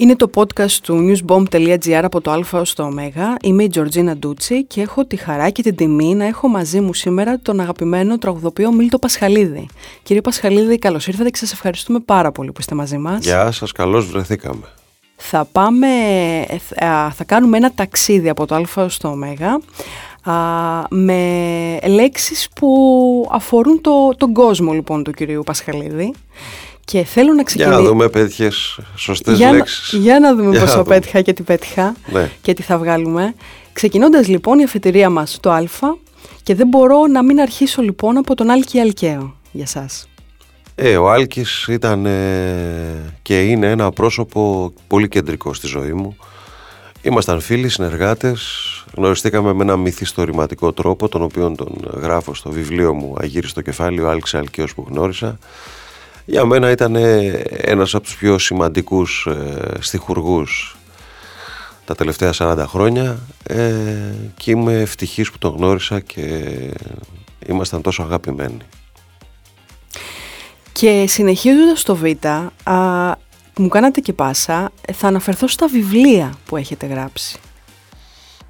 Είναι το podcast του newsbomb.gr από το Α ως το Ω. Είμαι η Γεωργίνα Ντούτσι και έχω τη χαρά και την τιμή να έχω μαζί μου σήμερα τον αγαπημένο τραγουδοποιό Μίλτο Πασχαλίδη. Κύριε Πασχαλίδη, καλώς ήρθατε και σας ευχαριστούμε πάρα πολύ που είστε μαζί μας. Γεια σας, καλώς βρεθήκαμε. Θα κάνουμε ένα ταξίδι από το Α ως το Ω με λέξεις που αφορούν τον κόσμο λοιπόν του κυρίου Πασχαλίδη. Και θέλω να ξεκινήσω. Για να δούμε, πέτυχες σωστές λέξεις. Για να δούμε πόσο πέτυχα και τι πέτυχα, ναι, και τι θα βγάλουμε. Ξεκινώντας λοιπόν η αφετηρία μας το Α, και δεν μπορώ να μην αρχίσω λοιπόν από τον Άλκη Αλκαίο για σας. Ο Άλκης ήταν και είναι ένα πρόσωπο πολύ κεντρικό στη ζωή μου. Ήμασταν φίλοι, συνεργάτες, γνωριστήκαμε με ένα μυθιστορηματικό τρόπο, τον οποίο τον γράφω στο βιβλίο μου Αγύριστο Κεφάλι, ο Άλκης Αλκαίος που γνώρισα. Για μένα ήταν ένας από τους πιο σημαντικούς στιχουργούς τα τελευταία 40 χρόνια και είμαι ευτυχής που τον γνώρισα και ήμασταν τόσο αγαπημένοι. Και συνεχίζοντας το Β, μου κάνατε και πάσα, θα αναφερθώ στα βιβλία που έχετε γράψει.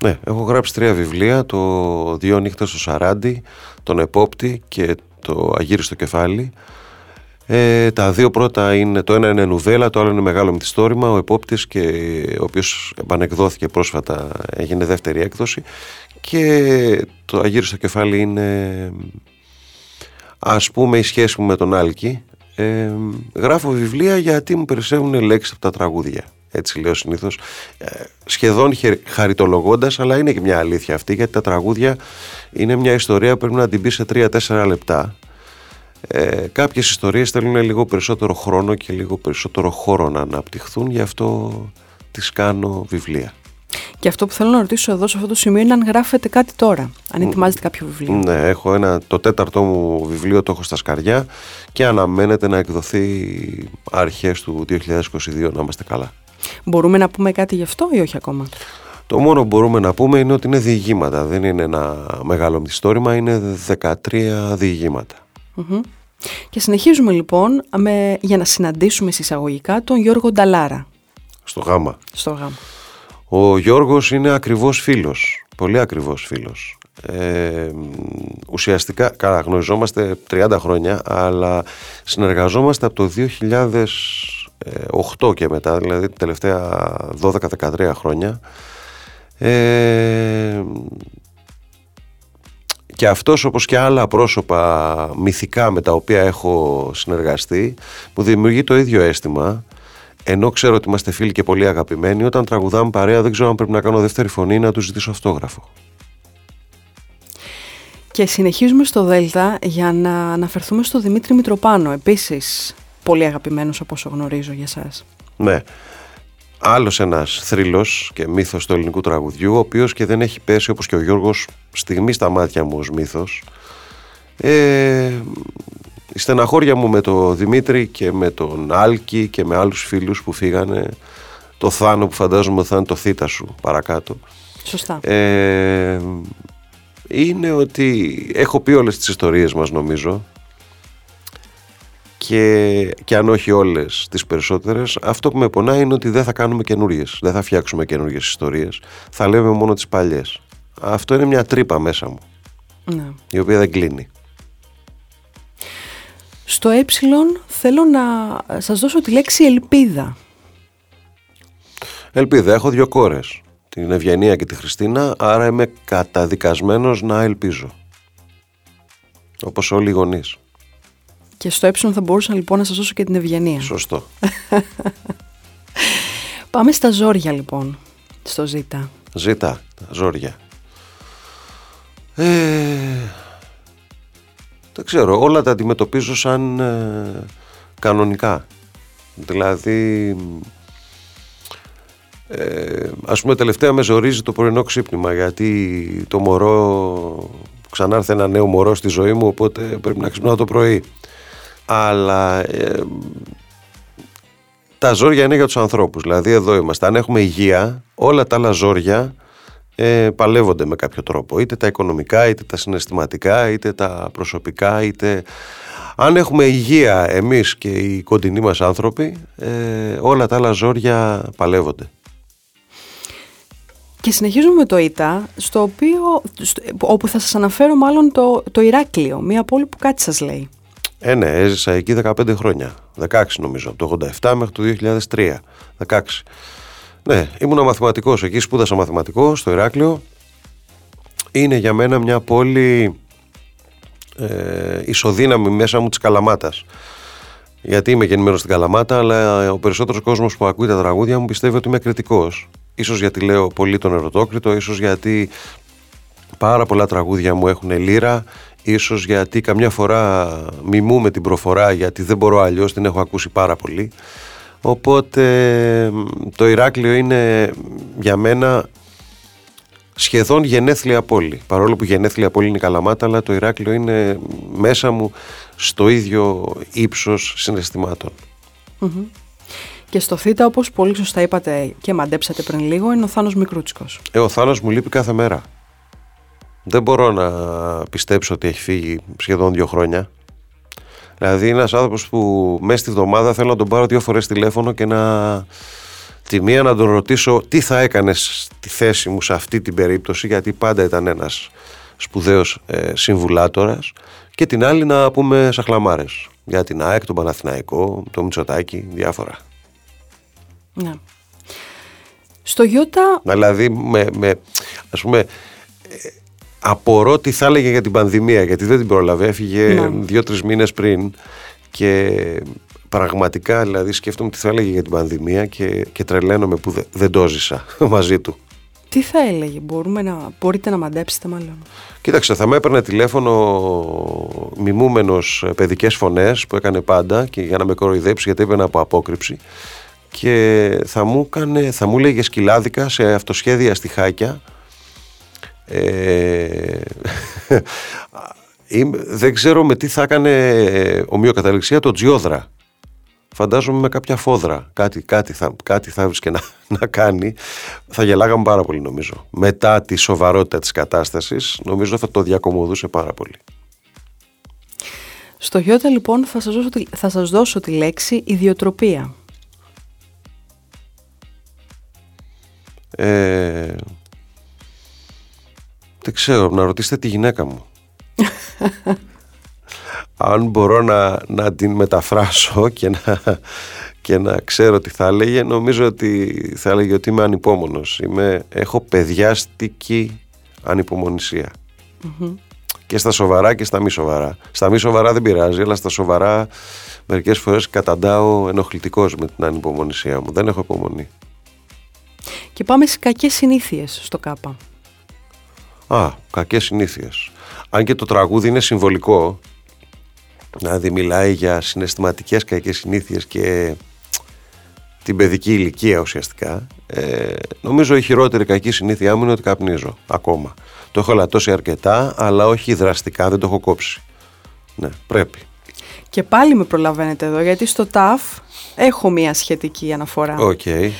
Ναι, έχω γράψει 3 βιβλία, το «Δύο νύχτες στο Σαράντι», τον «Επόπτη» και το «Αγύριστο Κεφάλι». Τα 2 πρώτα είναι, το ένα είναι νουβέλα, το άλλο είναι μεγάλο μυθιστόρημα, ο Επόπτης, και ο οποίος επανεκδόθηκε πρόσφατα, έγινε δεύτερη έκδοση, και το Αγύριστο Κεφάλι είναι, ας πούμε, η σχέση μου με τον Άλκη. Γράφω βιβλία γιατί μου περισσεύουν λέξεις από τα τραγούδια, έτσι λέω συνήθως, σχεδόν χαριτολογώντας, αλλά είναι και μια αλήθεια αυτή, γιατί τα τραγούδια είναι μια ιστορία που πρέπει να την πει σε 3-4 λεπτά. Κάποιες ιστορίες θέλουν λίγο περισσότερο χρόνο και λίγο περισσότερο χώρο να αναπτυχθούν, γι' αυτό τις κάνω βιβλία. Και αυτό που θέλω να ρωτήσω εδώ σε αυτό το σημείο είναι αν γράφετε κάτι τώρα, αν ετοιμάζετε κάποιο βιβλίο. Ναι, έχω το 4ο μου βιβλίο, το έχω στα σκαριά και αναμένεται να εκδοθεί αρχές του 2022, να είμαστε καλά. Μπορούμε να πούμε κάτι γι' αυτό ή όχι ακόμα? Το μόνο που μπορούμε να πούμε είναι ότι είναι διηγήματα, δεν είναι ένα μεγάλο μυθιστόρημα, είναι 13 διηγήματα. Mm-hmm. Και συνεχίζουμε λοιπόν για να συναντήσουμε εισαγωγικά τον Γιώργο Νταλάρα. Στο γάμα. Ο Γιώργος είναι ακριβώς φίλος, πολύ ακριβώς φίλος. Ουσιαστικά γνωριζόμαστε 30 χρόνια, αλλά συνεργαζόμαστε από το 2008 και μετά, δηλαδή τα τελευταία 12-13 χρόνια. Και αυτός, όπως και άλλα πρόσωπα μυθικά με τα οποία έχω συνεργαστεί, μου δημιουργεί το ίδιο αίσθημα, ενώ ξέρω ότι είμαστε φίλοι και πολύ αγαπημένοι. Όταν τραγουδάμε παρέα δεν ξέρω αν πρέπει να κάνω δεύτερη φωνή ή να του ζητήσω αυτόγραφο. Και συνεχίζουμε στο Δέλτα για να αναφερθούμε στο Δημήτρη Μητροπάνο, επίσης πολύ αγαπημένος από όσο γνωρίζω για σας. Ναι. Άλλος ένας θρύλος και μύθος του ελληνικού τραγουδιού, ο οποίος και δεν έχει πέσει, όπως και ο Γιώργος, στιγμή στα μάτια μου ως μύθος. Η στεναχώρια μου με τον Δημήτρη και με τον Άλκη και με άλλους φίλους που φύγανε, το Θάνο που φαντάζομαι θα είναι το θήτα σου παρακάτω. Σωστά. Είναι ότι έχω πει όλες τις ιστορίες μας, νομίζω, και αν όχι όλες, τις περισσότερες. Αυτό που με πονάει είναι ότι δεν θα κάνουμε καινούριες, δεν θα φτιάξουμε καινούριες ιστορίες, θα λέμε μόνο τις παλιές. Αυτό είναι μια τρύπα μέσα μου, ναι, η οποία δεν κλείνει. Στο ε θέλω να σας δώσω τη λέξη ελπίδα. Ελπίδα, έχω 2 κόρες, την Ευγενία και τη Χριστίνα, άρα είμαι καταδικασμένος να ελπίζω, όπως όλοι οι γονείς. Και στο ε θα μπορούσα λοιπόν να σας δώσω και την Ευγενία. Σωστό. Πάμε στα ζόρια λοιπόν, στο ζήτα. Ζήτα, ζόρια. Δεν ξέρω, όλα τα αντιμετωπίζω σαν κανονικά. Δηλαδή, ας πούμε, τελευταία με ζορίζει το πρωινό ξύπνημα, γιατί το μωρό, ξανάρθε ένα νέο μωρό στη ζωή μου, οπότε πρέπει να ξυπνάω το πρωί. Αλλά τα ζόρια είναι για τους ανθρώπους. Δηλαδή εδώ είμαστε. Αν έχουμε υγεία, όλα τα άλλα ζόρια παλεύονται με κάποιο τρόπο, είτε τα οικονομικά, είτε τα συναισθηματικά, είτε τα προσωπικά, είτε... Αν έχουμε υγεία εμείς και οι κοντινοί μας άνθρωποι, όλα τα άλλα ζόρια παλεύονται. Και συνεχίζουμε με το ΙΤΑ, όπου θα σας αναφέρω μάλλον το Ηράκλειο, μια πόλη που κάτι σας λέει. Ναι, έζησα εκεί 15 χρόνια, 16 νομίζω, από το 87 μέχρι το 2003, 16. Ναι, ήμουνα μαθηματικός, εκεί σπούδασα μαθηματικό στο Ηράκλειο. Είναι για μένα μια πόλη ισοδύναμη μέσα μου της Καλαμάτας. Γιατί είμαι γεννημένος στην Καλαμάτα, αλλά ο περισσότερος κόσμος που ακούει τα τραγούδια μου πιστεύει ότι είμαι κριτικός. Ίσως γιατί λέω πολύ τον Ερωτόκριτο, ίσως γιατί πάρα πολλά τραγούδια μου έχουν λύρα, ίσως γιατί καμιά φορά μιμούμε την προφορά γιατί δεν μπορώ αλλιώς, την έχω ακούσει πάρα πολύ. Οπότε το Ηράκλειο είναι για μένα σχεδόν γενέθλια πόλη. Παρόλο που γενέθλια πόλη είναι η Καλαμάτα, αλλά το Ηράκλειο είναι μέσα μου στο ίδιο ύψος συναισθημάτων. Mm-hmm. Και στο Θήτα, όπως πολύ σωστά είπατε και μαντέψατε πριν λίγο, είναι ο Θάνος Μικρούτσικος. Ο Θάνος μου λείπει κάθε μέρα. Δεν μπορώ να πιστέψω ότι έχει φύγει σχεδόν 2 χρόνια. Δηλαδή ένας άνθρωπος που μέσα στη βδομάδα θέλω να τον πάρω 2 φορές τηλέφωνο και τη μία να τον ρωτήσω τι θα έκανες στη θέση μου σε αυτή την περίπτωση, γιατί πάντα ήταν ένας σπουδαίος συμβουλάτορας, και την άλλη να πούμε σαχλαμάρες για την ΑΕΚ, τον Παναθηναϊκό, τον Μητσοτάκη, διάφορα. Ναι. Στο Γιώτα... Δηλαδή ας πούμε... Απορώ τι θα έλεγε για την πανδημία, γιατί δεν την πρόλαβε, έφυγε 2-3 μήνες πριν, και πραγματικά δηλαδή σκέφτομαι τι θα έλεγε για την πανδημία και τρελαίνομαι που δεν το ζήσα μαζί του. Τι θα έλεγε, μπορείτε να μαντέψετε μάλλον? Κοίταξε, θα με έπαιρνε τηλέφωνο μιμούμενος παιδικές φωνές που έκανε πάντα, και για να με κοροϊδέψει γιατί έπαιρνα από απόκρυψη, και θα μου λέγε σκυλάδικα σε αυτοσχέδια στιχάκια. Δεν ξέρω με τι θα έκανε ομοιοκαταληξία το Τζιόδρα. Φαντάζομαι με κάποια φόδρα. Κάτι θα έβρισκε να κάνει. Θα γελάγαμε πάρα πολύ νομίζω. Μετά τη σοβαρότητα της κατάστασης, νομίζω θα το διακομωδούσε πάρα πολύ. Στο Γιώτα λοιπόν θα σας δώσω τη λέξη ιδιοτροπία. Δεν ξέρω, να ρωτήσετε τη γυναίκα μου. Αν μπορώ να την μεταφράσω και να ξέρω τι θα έλεγε, νομίζω ότι θα έλεγε ότι είμαι ανυπόμονος. Έχω παιδιάστικη ανυπομονησία. Mm-hmm. Και στα σοβαρά και στα μη σοβαρά. Στα μη σοβαρά δεν πειράζει, αλλά στα σοβαρά μερικές φορές καταντάω ενοχλητικός με την ανυπομονησία μου. Δεν έχω υπομονή. Και πάμε στις κακές συνήθειες στο ΚΑΠΑ. Κακές συνήθειες. Αν και το τραγούδι είναι συμβολικό, δηλαδή μιλάει για συναισθηματικές κακές συνήθειες και την παιδική ηλικία ουσιαστικά, νομίζω η χειρότερη κακή συνήθειά μου είναι ότι καπνίζω ακόμα. Το έχω λατώσει αρκετά, αλλά όχι δραστικά, δεν το έχω κόψει. Ναι, πρέπει. Και πάλι με προλαβαίνετε εδώ, γιατί στο ΤΑΦ έχω μία σχετική αναφορά. Okay.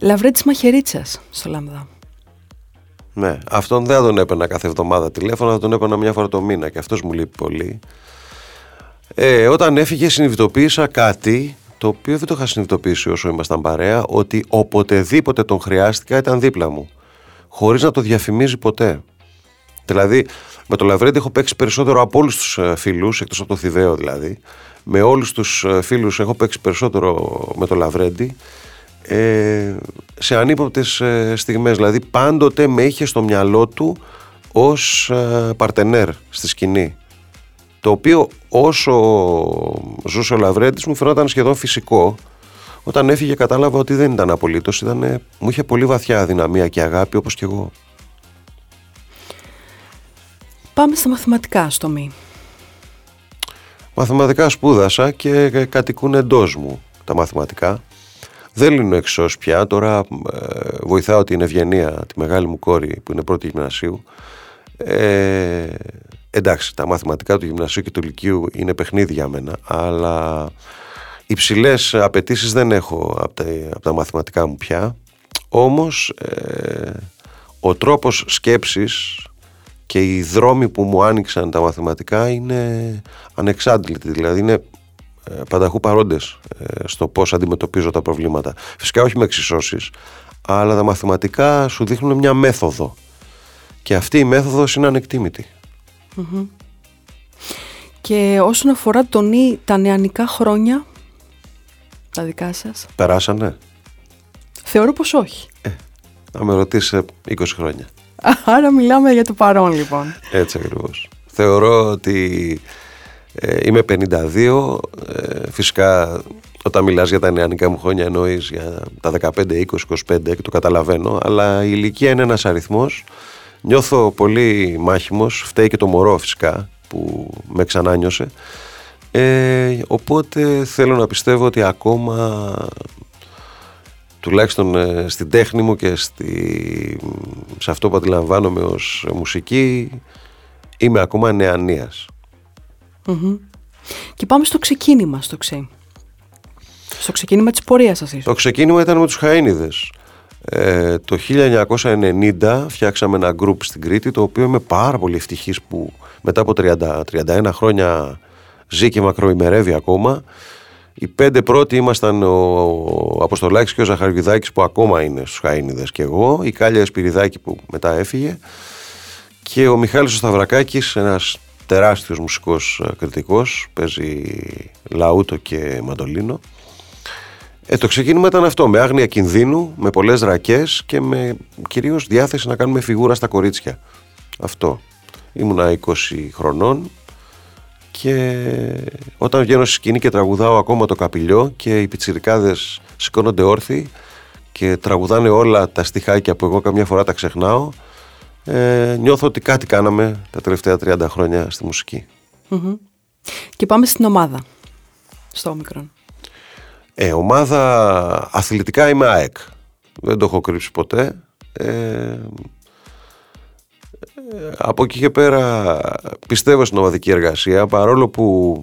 Λαβρέ της Μαχαιρίτσας στο Λάμδα. Ναι, αυτόν δεν τον έπαιρνα κάθε εβδομάδα τηλέφωνα, θα τον έπαιρνα μια φορά το μήνα, και αυτός μου λείπει πολύ. Όταν έφυγε συνειδητοποίησα κάτι το οποίο δεν το είχα συνειδητοποιήσει όσο ήμασταν παρέα, ότι οποτεδήποτε τον χρειάστηκα ήταν δίπλα μου, χωρίς να το διαφημίζει ποτέ. Δηλαδή με τον Λαυρέντη έχω παίξει περισσότερο από όλους τους φίλους, εκτός από το Θηβαίο δηλαδή. Με όλους τους φίλους έχω παίξει περισσότερο με τον Λαυρέντη. Σε ανύποπτες στιγμές, δηλαδή πάντοτε με είχε στο μυαλό του ως παρτενέρ στη σκηνή, το οποίο όσο ζούσε ο Λαυρέντης μου φαινόταν σχεδόν φυσικό. Όταν έφυγε κατάλαβα ότι δεν ήταν απολύτως, μου είχε πολύ βαθιά αδυναμία και αγάπη, όπως και εγώ. Πάμε στα μαθηματικά, στο μη. Μαθηματικά σπούδασα και κατοικούν εντός μου τα μαθηματικά. Δεν λύνω εξώς πια, τώρα βοηθάω την Ευγενία, τη μεγάλη μου κόρη που είναι πρώτη γυμνασίου. Εντάξει, τα μαθηματικά του γυμνασίου και του λυκείου είναι παιχνίδι για μένα, αλλά υψηλές απαιτήσεις δεν έχω από τα μαθηματικά μου πια. Όμως ο τρόπος σκέψης και οι δρόμοι που μου άνοιξαν τα μαθηματικά είναι ανεξάντλητοι, δηλαδή είναι πανταχού παρόντες στο πώς αντιμετωπίζω τα προβλήματα. Φυσικά όχι με εξισώσεις, αλλά τα μαθηματικά σου δείχνουν μια μέθοδο και αυτή η μέθοδος είναι ανεκτίμητη. Mm-hmm. Και όσον αφορά τα νεανικά χρόνια, τα δικά σας περάσανε? Θεωρώ πως όχι. Να με ρωτήσεις 20 χρόνια. Άρα μιλάμε για το παρόν, λοιπόν. Έτσι ακριβώς. Θεωρώ ότι είμαι 52. Φυσικά όταν μιλάς για τα νεανικά μου χρόνια εννοείς για τα 15, 20, 25 και το καταλαβαίνω, αλλά η ηλικία είναι ένας αριθμός. Νιώθω πολύ μάχημος, φταίει και το μωρό φυσικά που με ξανάνιωσε. Οπότε θέλω να πιστεύω ότι ακόμα, τουλάχιστον στην τέχνη μου και σε αυτό που αντιλαμβάνομαι ως μουσική, είμαι ακόμα νεανίας. Mm-hmm. Και πάμε στο ξεκίνημα, στο ξεκίνημα της πορείας σας. Το ξεκίνημα ήταν με τους Χαΐνιδες. Το 1990 φτιάξαμε ένα γκρουπ στην Κρήτη, το οποίο είμαι πάρα πολύ ευτυχής που μετά από 30-31 χρόνια ζει και μακροημερεύει ακόμα. Οι 5 πρώτοι ήμασταν ο Αποστολάκης και ο Ζαχαρβιδάκης, που ακόμα είναι στους Χαΐνιδες, και εγώ, η Κάλια Σπυριδάκη που μετά έφυγε, και ο Μιχάλης Σταυρακάκης, ένας τεράστιος μουσικός κριτικός, παίζει λαούτο και μαντολίνο. Το ξεκίνημα ήταν αυτό, με άγνοια κινδύνου, με πολλές ρακές και με κυρίως διάθεση να κάνουμε φιγούρα στα κορίτσια. Αυτό. Ήμουνα 20 χρονών και όταν βγαίνω στη σκηνή και τραγουδάω ακόμα το καπηλιό και οι πιτσιρικάδες σηκώνονται όρθιοι και τραγουδάνε όλα τα στιχάκια που εγώ καμιά φορά τα ξεχνάω, νιώθω ότι κάτι κάναμε τα τελευταία 30 χρόνια στη μουσική. Mm-hmm. Και πάμε στην ομάδα, στο όμικρον. Ομάδα αθλητικά είμαι ΑΕΚ. Δεν το έχω κρύψει ποτέ. Από εκεί και πέρα πιστεύω στην ομαδική εργασία, παρόλο που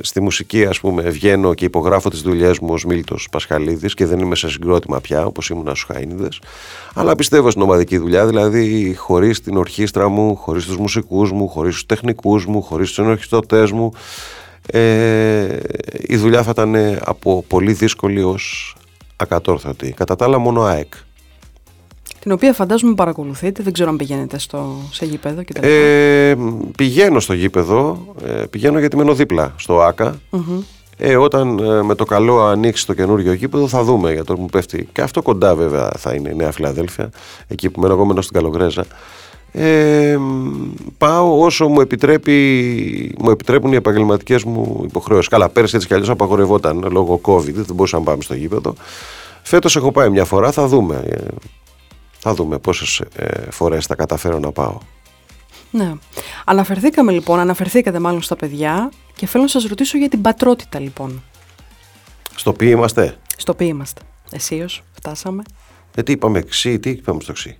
στη μουσική, ας πούμε, βγαίνω και υπογράφω τις δουλειές μου ως Μίλτος Πασχαλίδης και δεν είμαι σε συγκρότημα πια όπως ήμουν στους Χαΐνιδες, αλλά πιστεύω στην ομαδική δουλειά, δηλαδή χωρίς την ορχήστρα μου, χωρίς τους μουσικούς μου, χωρίς τους τεχνικούς μου, χωρίς τους ενορχιστωτές μου, η δουλειά θα ήταν από πολύ δύσκολη ως ακατόρθωτη. Κατά τα άλλα μόνο ΑΕΚ, την οποία φαντάζομαι παρακολουθείτε, δεν ξέρω αν πηγαίνετε σε γήπεδο και τα λοιπά. Πηγαίνω στο γήπεδο, πηγαίνω γιατί μένω δίπλα στο ΆΚΑ. Mm-hmm. Όταν με το καλό ανοίξει το καινούριο γήπεδο θα δούμε, για το που πέφτει και αυτό κοντά, βέβαια θα είναι η Νέα Φιλαδέλφια, εκεί που μένω εγώ, μένω στην Καλογρέζα. Πάω όσο μου επιτρέπουν οι επαγγελματικές μου υποχρεώσεις. Καλά, πέρσι έτσι κι αλλιώς απαγορευόταν λόγω COVID, δεν μπορούσαμε να πάμε στο γήπεδο. Φέτος έχω πάει μια φορά, θα δούμε. Θα δούμε πόσες φορές θα καταφέρω να πάω. Ναι. Αναφερθήκατε μάλλον στα παιδιά και θέλω να σας ρωτήσω για την πατρότητα, λοιπόν. Στο ποιοι είμαστε? Στο ποιοι είμαστε. Αισίως, φτάσαμε. Τι είπαμε, τι είπαμε στο ξύ?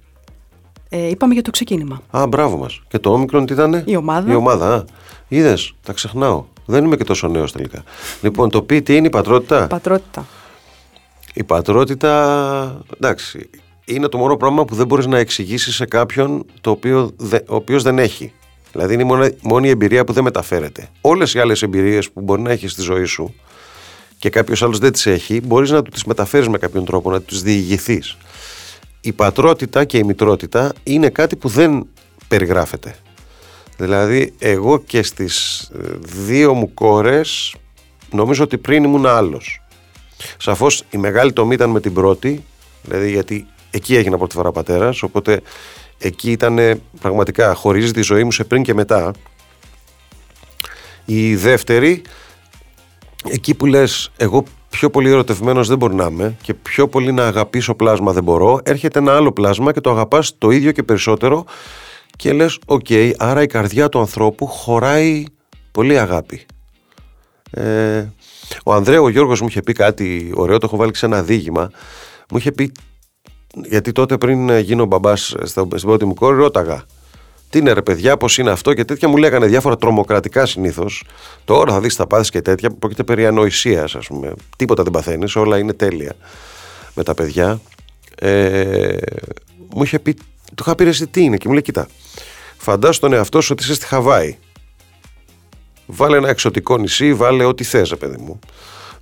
Είπαμε για το ξεκίνημα. Α, μπράβο μας. Και το όμικρον τι ήτανε? Η ομάδα. Είδες, τα ξεχνάω. Δεν είμαι και τόσο νέος τελικά. Λοιπόν, το ποιοι, τι είναι η πατρότητα? Η πατρότητα, εντάξει, είναι το μόνο πράγμα που δεν μπορείς να εξηγήσεις σε κάποιον ο οποίος δεν έχει. Δηλαδή είναι η μόνη εμπειρία που δεν μεταφέρεται. Όλες οι άλλες εμπειρίες που μπορεί να έχεις στη ζωή σου και κάποιος άλλος δεν τις έχει, μπορείς να του τις μεταφέρεις με κάποιον τρόπο, να τους διηγηθείς. Η πατρότητα και η μητρότητα είναι κάτι που δεν περιγράφεται. Δηλαδή εγώ και στις 2 μου κόρες νομίζω ότι πριν ήμουν άλλος. Σαφώς η μεγάλη τομή ήταν με την πρώτη, δηλαδή γιατί εκεί έγινα πρώτη φορά πατέρας, οπότε εκεί ήταν πραγματικά, χωρίζει τη ζωή μου σε πριν και μετά. Η δεύτερη, εκεί που λες εγώ πιο πολύ ερωτευμένος δεν μπορεί να είμαι και πιο πολύ να αγαπήσω πλάσμα δεν μπορώ, έρχεται ένα άλλο πλάσμα και το αγαπάς το ίδιο και περισσότερο και λες οκ, άρα η καρδιά του ανθρώπου χωράει πολύ αγάπη. Ο Ανδρέου Γιώργος μου είχε πει κάτι ωραίο, το έχω βάλει σε ένα δίηγημα. Μου είχε πει, γιατί τότε πριν γίνω μπαμπάς στην πρώτη μου κόρη, ρώταγα τι είναι ρε παιδιά, πώς είναι αυτό και τέτοια, μου λέγανε διάφορα τρομοκρατικά συνήθως. Τώρα θα δεις τα πάθεις και τέτοια, πρόκειται περί ανοησίας, ας πούμε. Τίποτα δεν παθαίνεις, όλα είναι τέλεια με τα παιδιά. Μου είχε πει Του είχα πει ρε, τι είναι, και μου λέει: Κοίτα, φαντάσου τον εαυτό σου ότι είσαι στη Χαβάη. Βάλε ένα εξωτικό νησί, βάλε ό,τι θες, παιδί μου.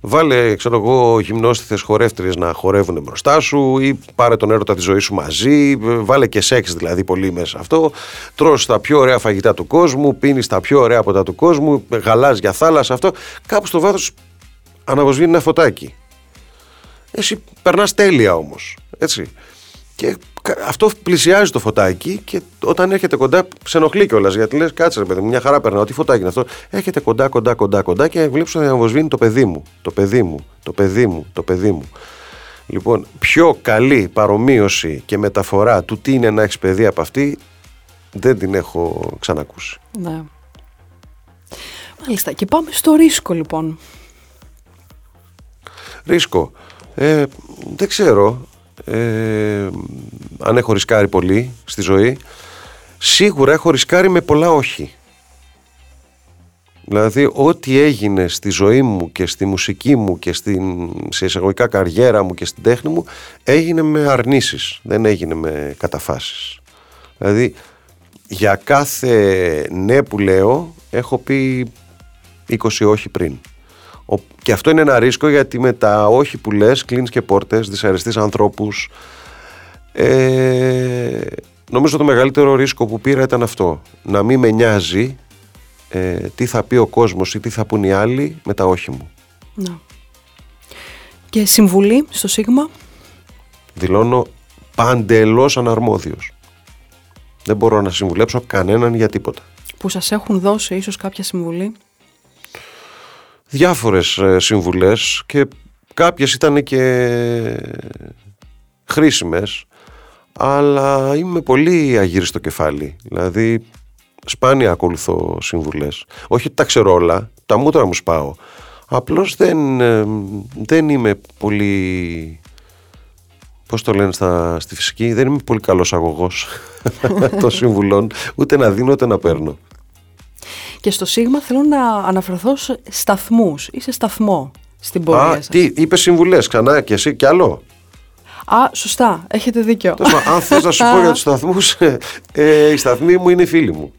Βάλε, ξέρω εγώ, γυμνώστιθες χορεύτριες να χορεύουν μπροστά σου, ή πάρε τον έρωτα της ζωής σου μαζί, βάλε και σεξ δηλαδή πολύ μέσα αυτό. Τρως τα πιο ωραία φαγητά του κόσμου, πίνεις τα πιο ωραία ποτά του κόσμου, γαλάζια θάλασσα, αυτό. Κάπου στο βάθος αναβοσβήνει ένα φωτάκι. Εσύ περνάς τέλεια όμως, έτσι. Και αυτό πλησιάζει το φωτάκι, και όταν έρχεται κοντά, σε ενοχλεί κιόλας. Γιατί λες: Κάτσε, ρε παιδί μου, μια χαρά περνάω. Τι φωτάκι είναι αυτό. Έρχεται κοντά, και βλέπεις ότι αναβοσβήνει το παιδί μου. Λοιπόν, πιο καλή παρομοίωση και μεταφορά του τι είναι να έχεις παιδί από αυτή, δεν την έχω ξανακούσει. Ναι. Μάλιστα. Και πάμε στο ρίσκο, λοιπόν. Ρίσκο. Δεν ξέρω. Αν έχω ρισκάρει πολύ στη ζωή, σίγουρα έχω ρισκάρει με πολλά όχι. Δηλαδή ό,τι έγινε στη ζωή μου και στη μουσική μου και σε εισαγωγικά καριέρα μου και στην τέχνη μου, έγινε με αρνήσεις, δεν έγινε με καταφάσεις. Δηλαδή για κάθε ναι που λέω έχω πει 20 όχι πριν. Και αυτό είναι ένα ρίσκο, γιατί με τα όχι που λες κλείνεις και πόρτες, δυσαρεστείς ανθρώπους. Νομίζω το μεγαλύτερο ρίσκο που πήρα ήταν αυτό. Να μην με νοιάζει τι θα πει ο κόσμος ή τι θα πουν οι άλλοι με τα όχι μου. Να. Και συμβουλή στο Σίγμα. Δηλώνω παντελώς αναρμόδιος. Δεν μπορώ να συμβουλέψω κανέναν για τίποτα. Που σας έχουν δώσει ίσως κάποια συμβουλή. Διάφορες συμβουλές, και κάποιες ήταν και χρήσιμες, αλλά είμαι πολύ αγύρι στο κεφάλι, δηλαδή σπάνια ακολουθώ συμβουλές. Όχι ότι τα ξέρω όλα, τα μούτρα μου σπάω, απλώς δεν είμαι πολύ, πώς το λένε στη φυσική, δεν είμαι πολύ καλός αγωγός των συμβουλών, ούτε να δίνω ούτε να παίρνω. Και στο Σίγμα θέλω να αναφερθώ σε σταθμούς ή σε σταθμό στην πορεία σας. Τι, είπες συμβουλές ξανά και εσύ κι άλλο. Σωστά, έχετε δίκιο. Αν θες να σου πω για τους σταθμούς, οι σταθμοί μου είναι οι φίλοι μου.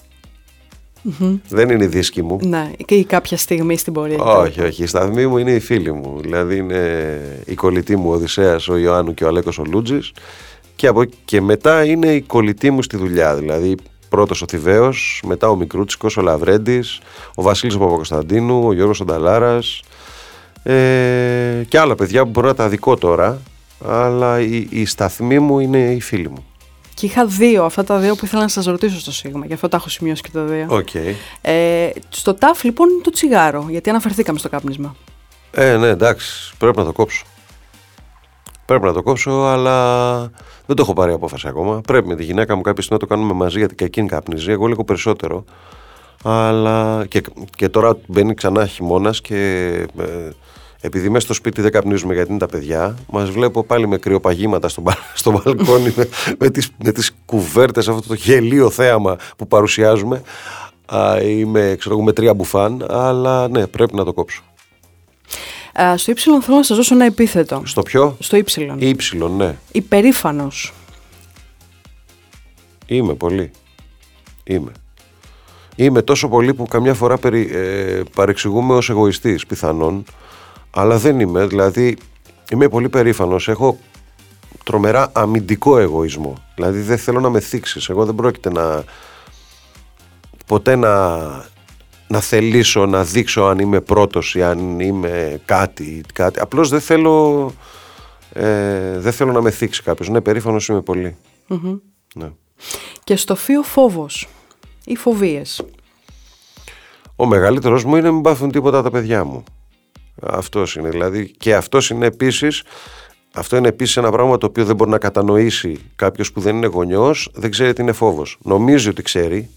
Mm-hmm. Δεν είναι οι δίσκοι μου. Ναι, ή κάποια στιγμή στην πορεία. Όχι, οι σταθμοί μου είναι οι φίλοι μου. Δηλαδή είναι οι κολλητοί μου ο Οδυσσέας, ο Ιωάννου και ο Αλέκος ο Λούτζης. Και μετά είναι οι κολλητοί μου στη δουλειά, δηλαδή. Πρώτος ο Θηβαίος, μετά ο Μικρούτσικος, ο Λαυρέντης, ο Βασίλης Παπακοσταντίνου, ο Γιώργος Νταλάρας και άλλα παιδιά που μπορώ να τα δικό τώρα, αλλά η σταθμή μου είναι οι φίλοι μου. Και είχα αυτά τα δύο που ήθελα να σας ρωτήσω στο Σίγμα, γι' αυτό τα έχω σημειώσει και τα δύο. Okay. Στο ΤΑΦ λοιπόν είναι το τσιγάρο, γιατί αναφερθήκαμε στο κάπνισμα. Ναι, εντάξει, πρέπει να το κόψω. Πρέπει να το κόψω, αλλά δεν το έχω πάρει απόφαση ακόμα. Πρέπει με τη γυναίκα μου κάποια στιγμή να το κάνουμε μαζί, γιατί και εκείνη καπνίζει. Εγώ λίγο περισσότερο. Αλλά και τώρα μπαίνει ξανά χειμώνας, και επειδή μέσα στο σπίτι δεν καπνίζουμε γιατί είναι τα παιδιά, μας βλέπω πάλι με κρυοπαγήματα στο μπαλκόνι με τις κουβέρτες, αυτό το γελίο θέαμα που παρουσιάζουμε. Είμαι, με 3 μπουφάν, αλλά ναι, πρέπει να το κόψω. Στο ύψιλον θέλω να σας δώσω ένα επίθετο. Στο ποιο? Στο ύψιλον. Ύψιλον, ναι. Υπερήφανος. Είμαι πολύ. Είμαι τόσο πολύ που καμιά φορά παρεξηγούμε ως εγωιστής πιθανόν, αλλά δεν είμαι. Δηλαδή είμαι πολύ περήφανος. Έχω τρομερά αμυντικό εγωισμό. Δηλαδή δεν θέλω να με θίξεις. Εγώ δεν πρόκειται να θελήσω να δείξω αν είμαι πρώτος ή αν είμαι κάτι. Απλώς δεν θέλω να με θίξει κάποιος. Ναι, περήφανος είμαι πολύ. Mm-hmm. Ναι. Και στο φύο φόβος ή φοβίες. Ο μεγαλύτερος μου είναι μην πάθουν τίποτα τα παιδιά μου. Αυτός είναι δηλαδή. Και αυτό είναι επίσης ένα πράγμα το οποίο δεν μπορεί να κατανοήσει κάποιος που δεν είναι γονιός. Δεν ξέρει τι είναι φόβος. Νομίζει ότι ξέρει.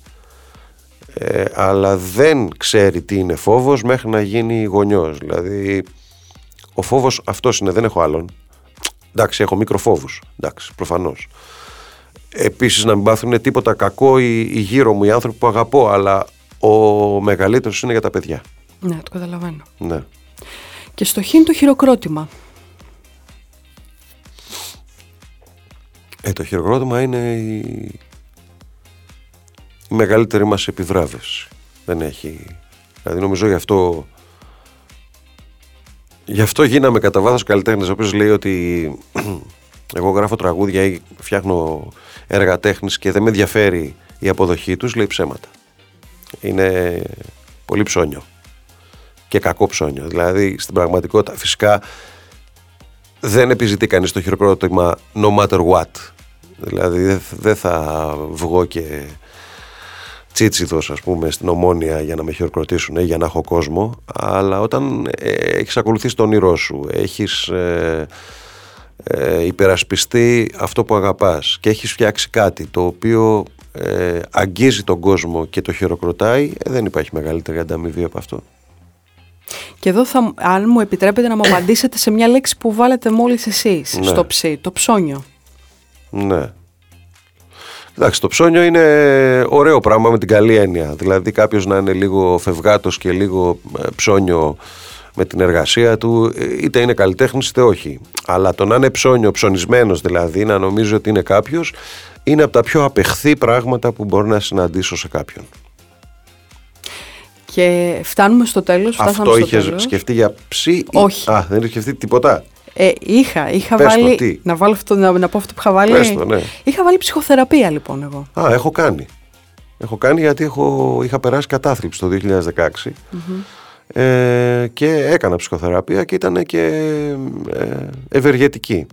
Αλλά δεν ξέρει τι είναι φόβος μέχρι να γίνει γονιός. Δηλαδή ο φόβος αυτός είναι, δεν έχω άλλον. Εντάξει, έχω μικροφόβους, εντάξει, προφανώς. Επίσης να μην πάθουν τίποτα κακό οι γύρω μου, οι άνθρωποι που αγαπώ, αλλά ο μεγαλύτερος είναι για τα παιδιά. Ναι, το καταλαβαίνω. Ναι. Και στο χιν το χειροκρότημα. Το χειροκρότημα είναι η μεγαλύτερη μας επιβράβευση. Δεν έχει... Δηλαδή νομίζω γι' αυτό γίναμε κατά βάθος καλλιτέχνες, ο οποίος λέει ότι εγώ γράφω τραγούδια ή φτιάχνω έργα τέχνης και δεν με ενδιαφέρει η αποδοχή τους, λέει ψέματα. Είναι πολύ ψώνιο και κακό ψώνιο. Δηλαδή στην πραγματικότητα φυσικά δεν επιζητεί κανείς το χειροκρότημα no matter what. Δηλαδή δεν θα βγω και τσίτσιδος, ας πούμε, στην Ομόνια για να με χειροκροτήσουν ή για να έχω κόσμο, αλλά όταν έχεις ακολουθήσει το όνειρό σου, έχεις υπερασπιστεί αυτό που αγαπάς και έχεις φτιάξει κάτι το οποίο αγγίζει τον κόσμο και το χειροκροτάει, δεν υπάρχει μεγαλύτερη ανταμοιβή από αυτό. Και εδώ θα, αν μου επιτρέπετε να μου απαντήσετε σε μια λέξη που βάλετε μόλις εσείς, ναι, στο ψι, το ψώνιο. Ναι. Εντάξει, το ψώνιο είναι ωραίο πράγμα με την καλή έννοια. Δηλαδή κάποιος να είναι λίγο φευγάτος και λίγο ψώνιο με την εργασία του, είτε είναι καλλιτέχνης είτε όχι. Αλλά το να είναι ψώνιο, ψωνισμένος δηλαδή, να νομίζει ότι είναι κάποιος, είναι από τα πιο απεχθή πράγματα που μπορώ να συναντήσω σε κάποιον. Και φτάνουμε στο τέλος. Αυτό είχες σκεφτεί για ψι? Όχι. Α, δεν είχες σκεφτεί τίποτα? Είχα πες βάλει. Το τι. Να βάλω αυτό, να πω αυτό που είχα βάλει. Πες το, ναι. Είχα βάλει ψυχοθεραπεία λοιπόν εγώ. Α, έχω κάνει. Έχω κάνει γιατί είχα περάσει κατάθλιψη το 2016. Mm-hmm. Και έκανα ψυχοθεραπεία και ήταν και ευεργετική.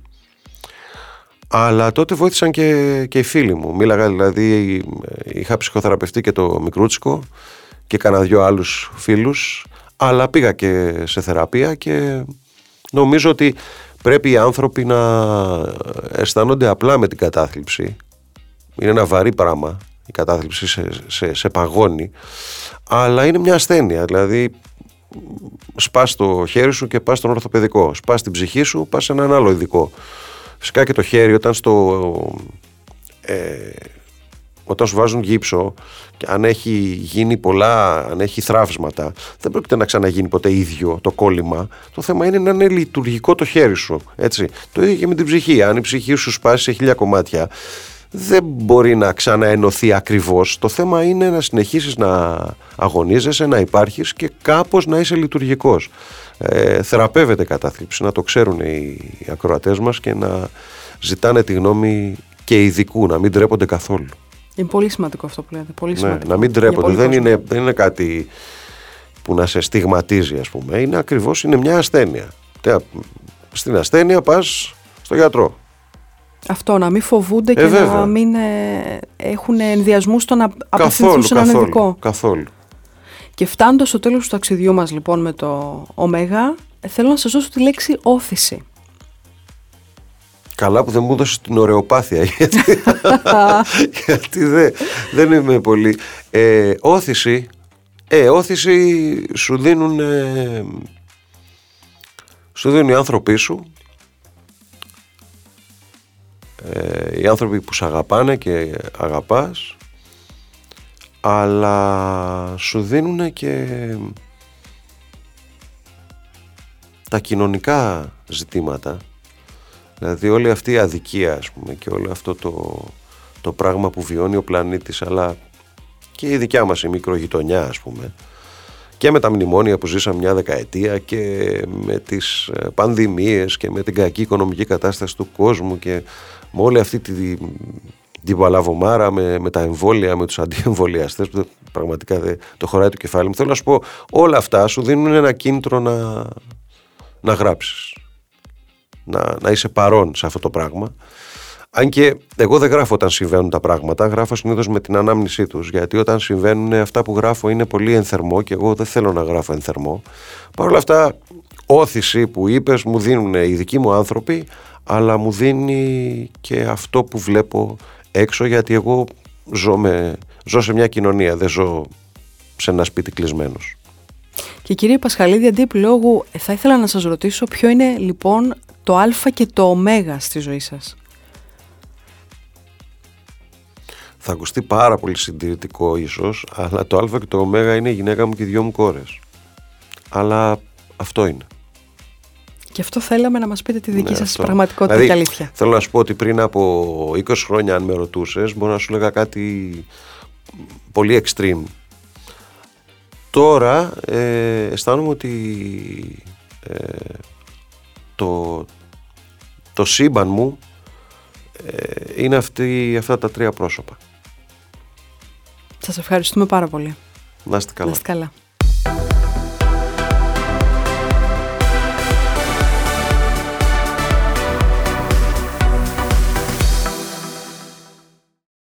Αλλά τότε βοήθησαν και οι φίλοι μου. Μίλαγα δηλαδή, είχα ψυχοθεραπευτεί και το Μικρούτσικο και κάνα δυο άλλους φίλους, αλλά πήγα και σε θεραπεία και νομίζω ότι πρέπει οι άνθρωποι να αισθάνονται απλά με την κατάθλιψη. Είναι ένα βαρύ πράγμα, η κατάθλιψη σε παγώνει, αλλά είναι μια ασθένεια, δηλαδή σπάς το χέρι σου και πας στον ορθοπαιδικό, σπάς την ψυχή σου, πας σε έναν άλλο ειδικό. Φυσικά και το χέρι όταν σου βάζουν γύψο, αν έχει γίνει πολλά, αν έχει θραύσματα, δεν πρόκειται να ξαναγίνει ποτέ ίδιο το κόλλημα. Το θέμα είναι να είναι λειτουργικό το χέρι σου, έτσι. Το ίδιο και με την ψυχή. Αν η ψυχή σου σπάσει σε 1000 κομμάτια, δεν μπορεί να ξαναενωθεί ακριβώς. Το θέμα είναι να συνεχίσεις να αγωνίζεσαι, να υπάρχεις και κάπως να είσαι λειτουργικός. Θεραπεύεται η κατάθλιψη, να το ξέρουν οι ακροατές μας και να ζητάνε τη γνώμη και ειδικού, να μην ντρέπονται καθόλου. Είναι πολύ σημαντικό αυτό που λέτε. Πολύ σημαντικό. Ναι, να μην τρέπονται. Δεν είναι κάτι που να σε στιγματίζει, ας πούμε. Είναι ακριβώς, είναι μια ασθένεια. Στην ασθένεια πας στο γιατρό. Αυτό, να μην φοβούνται και βέβαια, να μην έχουν ενδιασμούς στο να απευθυνθούν σε έναν ειδικό. Καθόλου. Και φτάνοντας στο τέλος του ταξιδιού μας λοιπόν με το ωμέγα, θέλω να σας δώσω τη λέξη όθηση. Καλά που δεν μου έδωσε την ωρεοπάθεια, γιατί δεν είμαι πολύ. Όθηση σου δίνουν οι άνθρωποι σου, οι άνθρωποι που σε αγαπάνε και αγαπάς, αλλά σου δίνουν και τα κοινωνικά ζητήματα. Δηλαδή όλη αυτή η αδικία, ας πούμε, και όλο αυτό το πράγμα που βιώνει ο πλανήτης, αλλά και η δικιά μας η μικρογειτονιά, ας πούμε, και με τα μνημόνια που ζήσαμε μια δεκαετία και με τις πανδημίες και με την κακή οικονομική κατάσταση του κόσμου και με όλη αυτή την παλαβομάρα με τα εμβόλια, με τους αντιεμβολιαστές, που πραγματικά το χωράει το κεφάλι μου. Θέλω να σου πω, όλα αυτά σου δίνουν ένα κίνητρο να γράψεις. Να είσαι παρόν σε αυτό το πράγμα. Αν και εγώ δεν γράφω όταν συμβαίνουν τα πράγματα, γράφω συνήθως με την ανάμνησή τους. Γιατί όταν συμβαίνουν αυτά που γράφω είναι πολύ ενθερμό και εγώ δεν θέλω να γράφω ενθερμό. Παρ' όλα αυτά, όθηση που είπες μου δίνουν οι δικοί μου άνθρωποι, αλλά μου δίνει και αυτό που βλέπω έξω, γιατί εγώ ζω σε μια κοινωνία, δεν ζω σε ένα σπίτι κλεισμένος. Και κύριε Πασχαλίδη, αντί επιλόγου, θα ήθελα να σας ρωτήσω ποιο είναι λοιπόν το α και το ω στη ζωή σας. Θα ακουστεί πάρα πολύ συντηρητικό ίσως, αλλά το α και το ω είναι η γυναίκα μου και οι δυο μου κόρες. Αλλά αυτό είναι. Και αυτό θέλαμε να μας πείτε τη δική σας πραγματικότητα και αλήθεια. Θέλω να σου πω ότι πριν από 20 χρόνια, αν με ρωτούσες, μπορώ να σου λέγα κάτι πολύ extreme. Τώρα αισθάνομαι ότι το σύμπαν μου είναι αυτά τα τρία πρόσωπα. Σας ευχαριστούμε πάρα πολύ. Να είστε καλά.